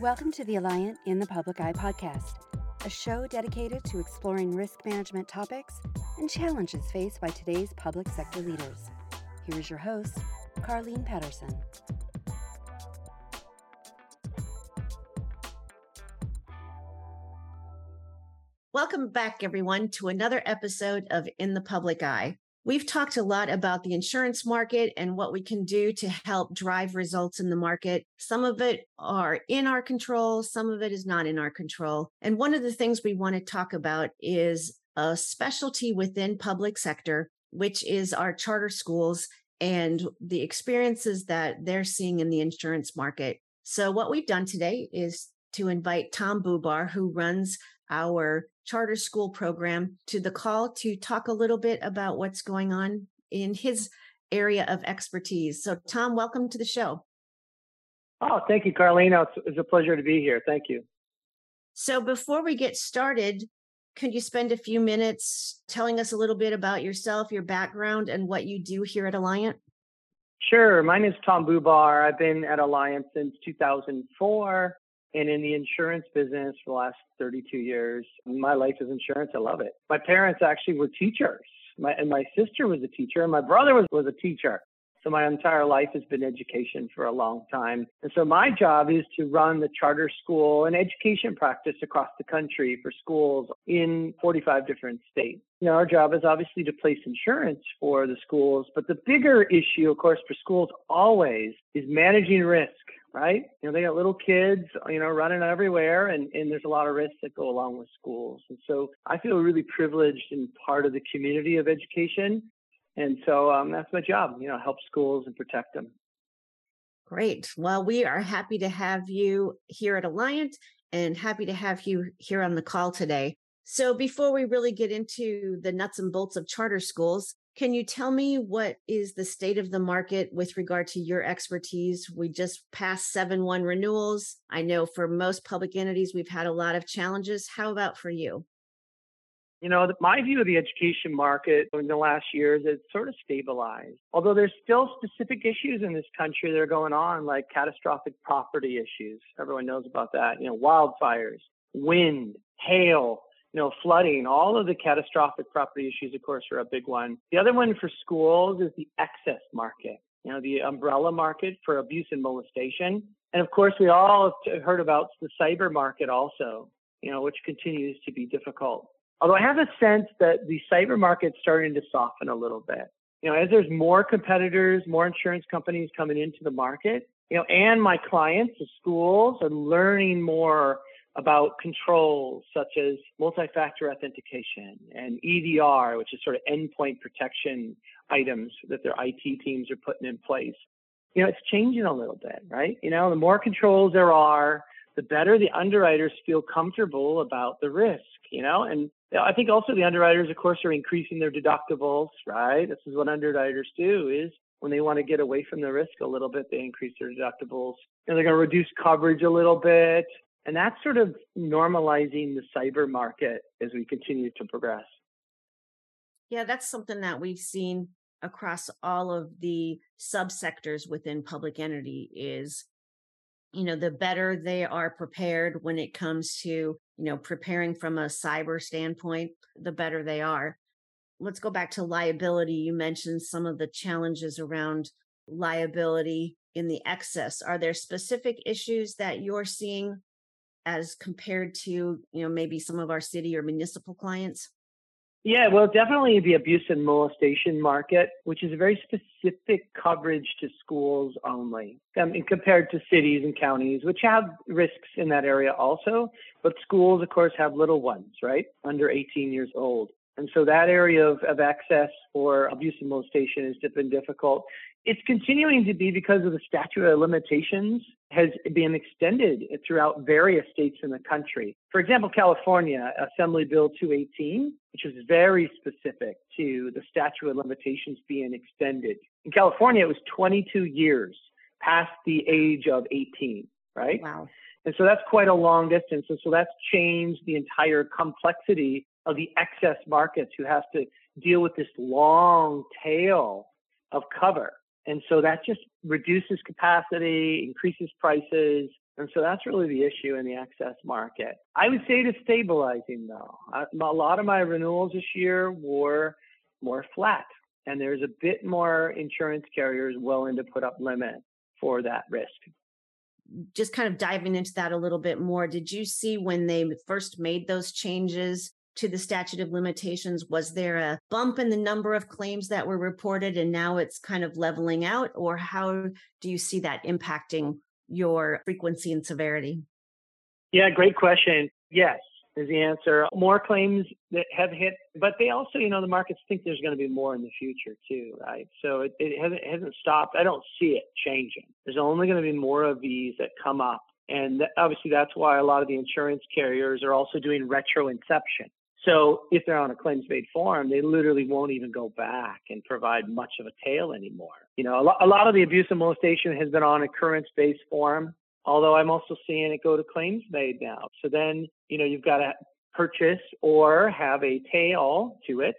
Welcome to the Alliant in the Public Eye podcast, a show dedicated to exploring risk management topics and challenges faced by today's public sector leaders. Here is your host, Carlene Patterson. Welcome back, everyone, to another episode of In the Public Eye. We've talked a lot about the insurance market and what we can do to help drive results in the market. Some of it are in our control. Some of it is not in our control. And one of the things we want to talk about is a specialty within public sector, which is our charter schools and the experiences that they're seeing in the insurance market. So what we've done today is to invite Tom Bubar, who runs our charter school program, to the call to talk a little bit about what's going on in his area of expertise. So, Tom, welcome to the show. Oh, thank you, Carlene. It's a pleasure to be here. Thank you. So before we get started, could you spend a few minutes telling us a little bit about yourself, your background, and what you do here at Alliant? Sure. My name is Tom Bubar. I've been at Alliant since 2004. And in the insurance business for the last 32 years. My life is insurance. I love it. My parents actually were teachers. My sister was a teacher, and my brother was a teacher. So my entire life has been education for a long time. And so my job is to run the charter school and education practice across the country for schools in 45 different states. Now, our job is obviously to place insurance for the schools, but the bigger issue, of course, for schools always is managing risk, right? They got little kids, running everywhere, and there's a lot of risks that go along with schools. And so I feel really privileged and part of the community of education. And so that's my job, help schools and protect them. Great. Well, we are happy to have you here at Alliant and happy to have you here on the call today. So before we really get into the nuts and bolts of charter schools, can you tell me what is the state of the market with regard to your expertise? We just passed 7-1 renewals. I know for most public entities, we've had a lot of challenges. How about for you? My view of the education market in the last year is it's sort of stabilized, although there's still specific issues in this country that are going on, like catastrophic property issues. Everyone knows about that, wildfires, wind, hail, flooding. All of the catastrophic property issues, of course, are a big one. The other one for schools is the excess market, the umbrella market for abuse and molestation. And of course, we all have heard about the cyber market also, which continues to be difficult. Although I have a sense that the cyber market's starting to soften a little bit. As there's more competitors, more insurance companies coming into the market, and my clients, the schools, are learning more about controls such as multi-factor authentication and EDR, which is sort of endpoint protection items that their IT teams are putting in place. It's changing a little bit, right? The more controls there are, the better the underwriters feel comfortable about the risk, and I think also the underwriters, of course, are increasing their deductibles, right? This is what underwriters do is when they want to get away from the risk a little bit, they increase their deductibles, and they're going to reduce coverage a little bit. And that's sort of normalizing the cyber market as we continue to progress. Yeah, that's something that we've seen across all of the subsectors within public entity is, the better they are prepared when it comes to preparing from a cyber standpoint, the better they are. Let's go back to liability. You mentioned some of the challenges around liability in the excess. Are there specific issues that you're seeing as compared to, maybe some of our city or municipal clients? Yeah, well, definitely the abuse and molestation market, which is a very specific coverage to schools only, compared to cities and counties, which have risks in that area also. But schools, of course, have little ones, right, under 18 years old. And so that area of access for abuse and molestation has been difficult. It's continuing to be because of the statute of limitations has been extended throughout various states in the country. For example, California Assembly Bill 218, which is very specific to the statute of limitations being extended. In California, it was 22 years past the age of 18, right? Wow. And so that's quite a long distance. And so that's changed the entire complexity of the excess markets who have to deal with this long tail of cover. And so that just reduces capacity, increases prices, And so that's really the issue in the access market. I would say it is stabilizing, though. A lot of my renewals this year were more flat, and there's a bit more insurance carriers willing to put up limit for that risk. Just kind of diving into that a little bit more, did you see when they first made those changes to the statute of limitations, was there a bump in the number of claims that were reported and now it's kind of leveling out? Or how do you see that impacting your frequency and severity? Yeah, great question. Yes, is the answer. More claims that have hit, but they also, you know, the markets think there's going to be more in the future too, right? So it hasn't stopped. I don't see it changing. There's only going to be more of these that come up. And obviously that's why a lot of the insurance carriers are also doing retroinception. So if they're on a claims-made form, they literally won't even go back and provide much of a tail anymore. You know, a lot of the abuse and molestation has been on occurrence-based form, although I'm also seeing it go to claims-made now. So then, you know, you've got to purchase or have a tail to it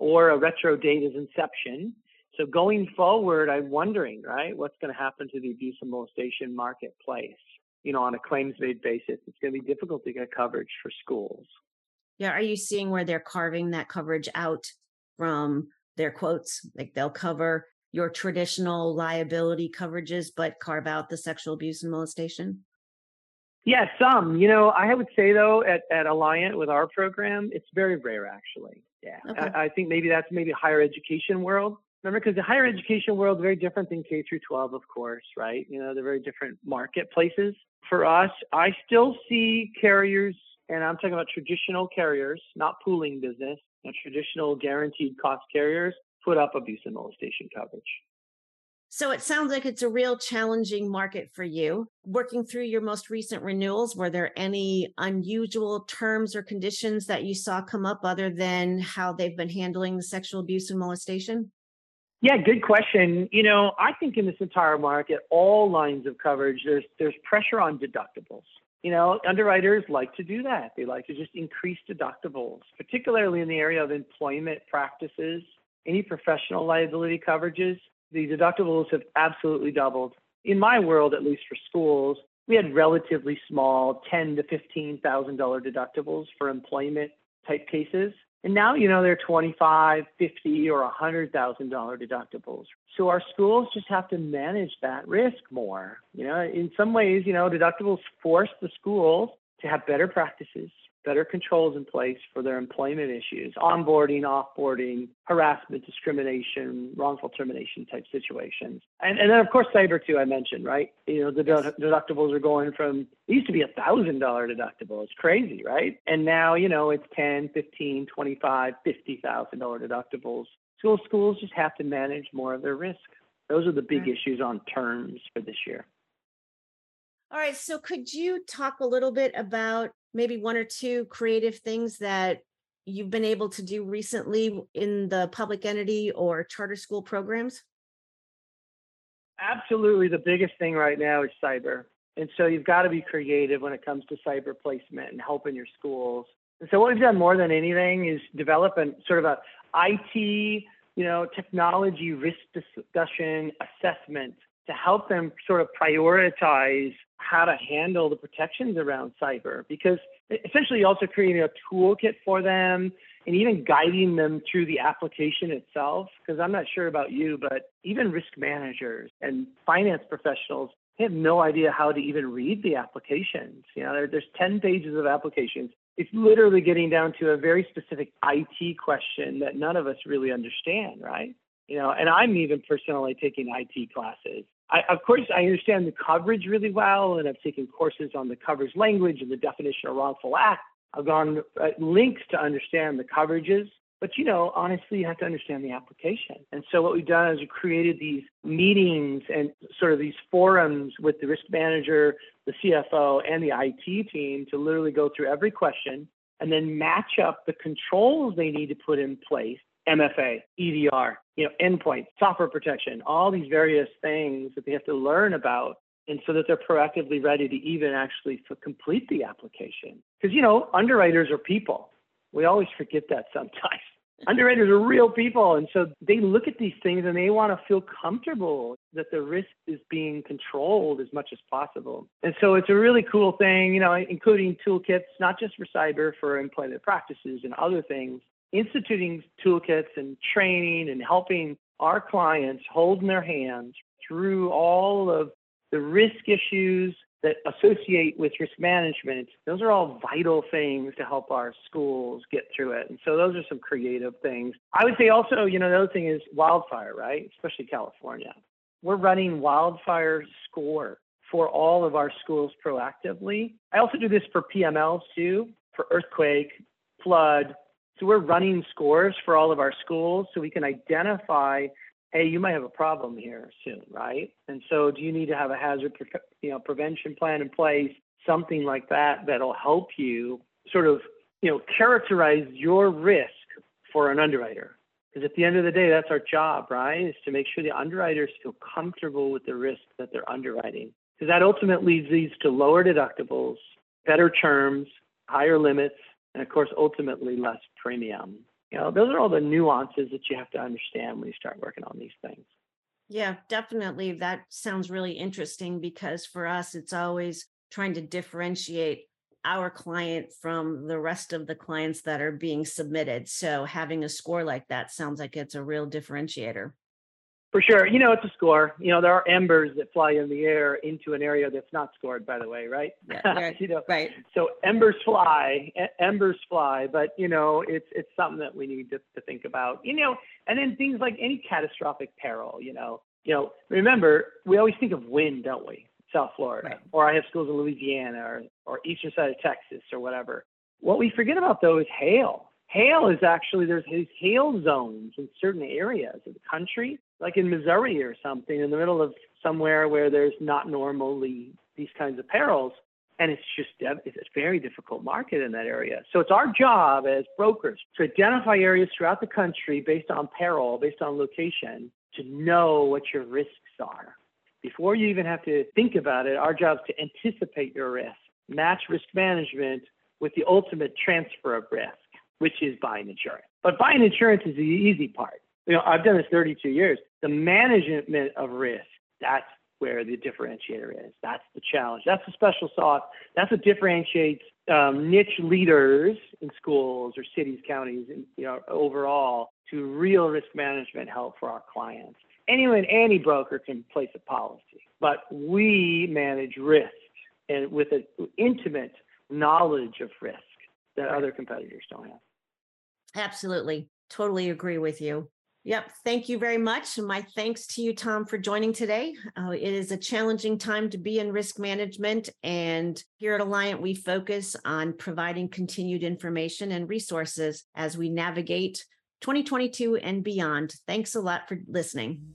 or a retro date is inception. So going forward, I'm wondering, right, what's going to happen to the abuse and molestation marketplace? You know, on a claims-made basis, it's going to be difficult to get coverage for schools. Yeah. Are you seeing where they're carving that coverage out from their quotes? Like they'll cover your traditional liability coverages, but carve out the sexual abuse and molestation? Yeah, some. You know, I would say, though, at Alliant with our program, it's very rare, actually. Yeah. Okay. I think maybe that's higher education world. Remember, because the higher education world is very different than K through 12, of course, right? You know, they're very different marketplaces. For us, I still see carriers, and I'm talking about traditional carriers, not pooling business, and traditional guaranteed cost carriers put up abuse and molestation coverage. So it sounds like it's a real challenging market for you. Working through your most recent renewals, were there any unusual terms or conditions that you saw come up other than how they've been handling the sexual abuse and molestation? Yeah, good question. You know, I think in this entire market, all lines of coverage, there's pressure on deductibles. You know, underwriters like to do that. They like to just increase deductibles, particularly in the area of employment practices, any professional liability coverages. The deductibles have absolutely doubled. In my world, at least for schools, we had relatively small $10,000 to $15,000 deductibles for employment type cases. And now, you know, they're $25,000, $50,000 or $100,000 deductibles. So our schools just have to manage that risk more. You know, in some ways, you know, deductibles force the schools to have better practices, better controls in place for their employment issues, onboarding, offboarding, harassment, discrimination, wrongful termination type situations. And then, of course, cyber too, I mentioned, right? You know, the deductibles are going from, it used to be $1,000 deductible. It's crazy, right? And now, you know, it's $10,000, $15,000, $25,000, $50,000 deductibles. Schools just have to manage more of their risk. Those are the big issues on terms for this year. All right. So could you talk a little bit about maybe one or two creative things that you've been able to do recently in the public entity or charter school programs? Absolutely. The biggest thing right now is cyber. And so you've got to be creative when it comes to cyber placement and helping your schools. And so what we've done more than anything is develop a sort of a IT, you know, technology risk discussion assessment to help them sort of prioritize how to handle the protections around cyber, because essentially also creating a toolkit for them and even guiding them through the application itself. Because I'm not sure about you, but even risk managers and finance professionals, they have no idea how to even read the applications. You know, there's 10 pages of applications. It's literally getting down to a very specific IT question that none of us really understand, right? You know, and I'm even personally taking IT classes. Of course, I understand the coverage really well, and I've taken courses on the coverage language and the definition of wrongful act. I've gone links to understand the coverages. But, you know, honestly, you have to understand the application. And so what we've done is we created these meetings and sort of these forums with the risk manager, the CFO, and the IT team to literally go through every question and then match up the controls they need to put in place. MFA, EDR, you know, endpoint, software protection, all these various things that they have to learn about, and so that they're proactively ready to even actually complete the application. Because, you know, underwriters are people. We always forget that sometimes. Underwriters are real people. And so they look at these things and they want to feel comfortable that the risk is being controlled as much as possible. And so it's a really cool thing, you know, including toolkits, not just for cyber, for employment practices and other things, instituting toolkits and training and helping our clients holding their hands through all of the risk issues that associate with risk management. Those are all vital things to help our schools get through it. And so those are some creative things. I would say also, you know, the other thing is wildfire, right? Especially California. We're running wildfire score for all of our schools proactively. I also do this for PMLs too, for earthquake, flood. So we're running scores for all of our schools so we can identify, hey, you might have a problem here soon, right? And so do you need to have a hazard prevention plan in place, something like that, that'll help you sort of, you know, characterize your risk for an underwriter. Because at the end of the day, that's our job, right? Is to make sure the underwriters feel comfortable with the risk that they're underwriting. Because that ultimately leads to lower deductibles, better terms, higher limits, and of course, ultimately less premium. You know, those are all the nuances that you have to understand when you start working on these things. Yeah, definitely. That sounds really interesting because for us, it's always trying to differentiate our client from the rest of the clients that are being submitted. So having a score like that sounds like it's a real differentiator. For sure. You know, it's a score. You know, there are embers that fly in the air into an area that's not scored, by the way, right? Yeah, you know, right. So embers fly, but, you know, it's something that we need to think about, you know, and then things like any catastrophic peril, you know, remember, we always think of wind, don't we? South Florida, right. Or I have schools in Louisiana or eastern side of Texas or whatever. What we forget about, though, is hail. Hail is actually, there's hail zones in certain areas of the country, like in Missouri or something, in the middle of somewhere where there's not normally these kinds of perils. And it's just, it's a very difficult market in that area. So it's our job as brokers to identify areas throughout the country based on peril, based on location, to know what your risks are. Before you even have to think about it, our job is to anticipate your risk, match risk management with the ultimate transfer of risk, which is buying insurance. But buying insurance is the easy part. You know, I've done this 32 years. The management of risk, that's where the differentiator is. That's the challenge. That's the special sauce. That's what differentiates niche leaders in schools or cities, counties, and, you know, overall to real risk management help for our clients. Anyone, any broker can place a policy, but we manage risk and with an intimate knowledge of risk that other competitors don't have. Absolutely. Totally agree with you. Yep. Thank you very much. My thanks to you, Tom, for joining today. It is a challenging time to be in risk management. And here at Alliant, we focus on providing continued information and resources as we navigate 2022 and beyond. Thanks a lot for listening.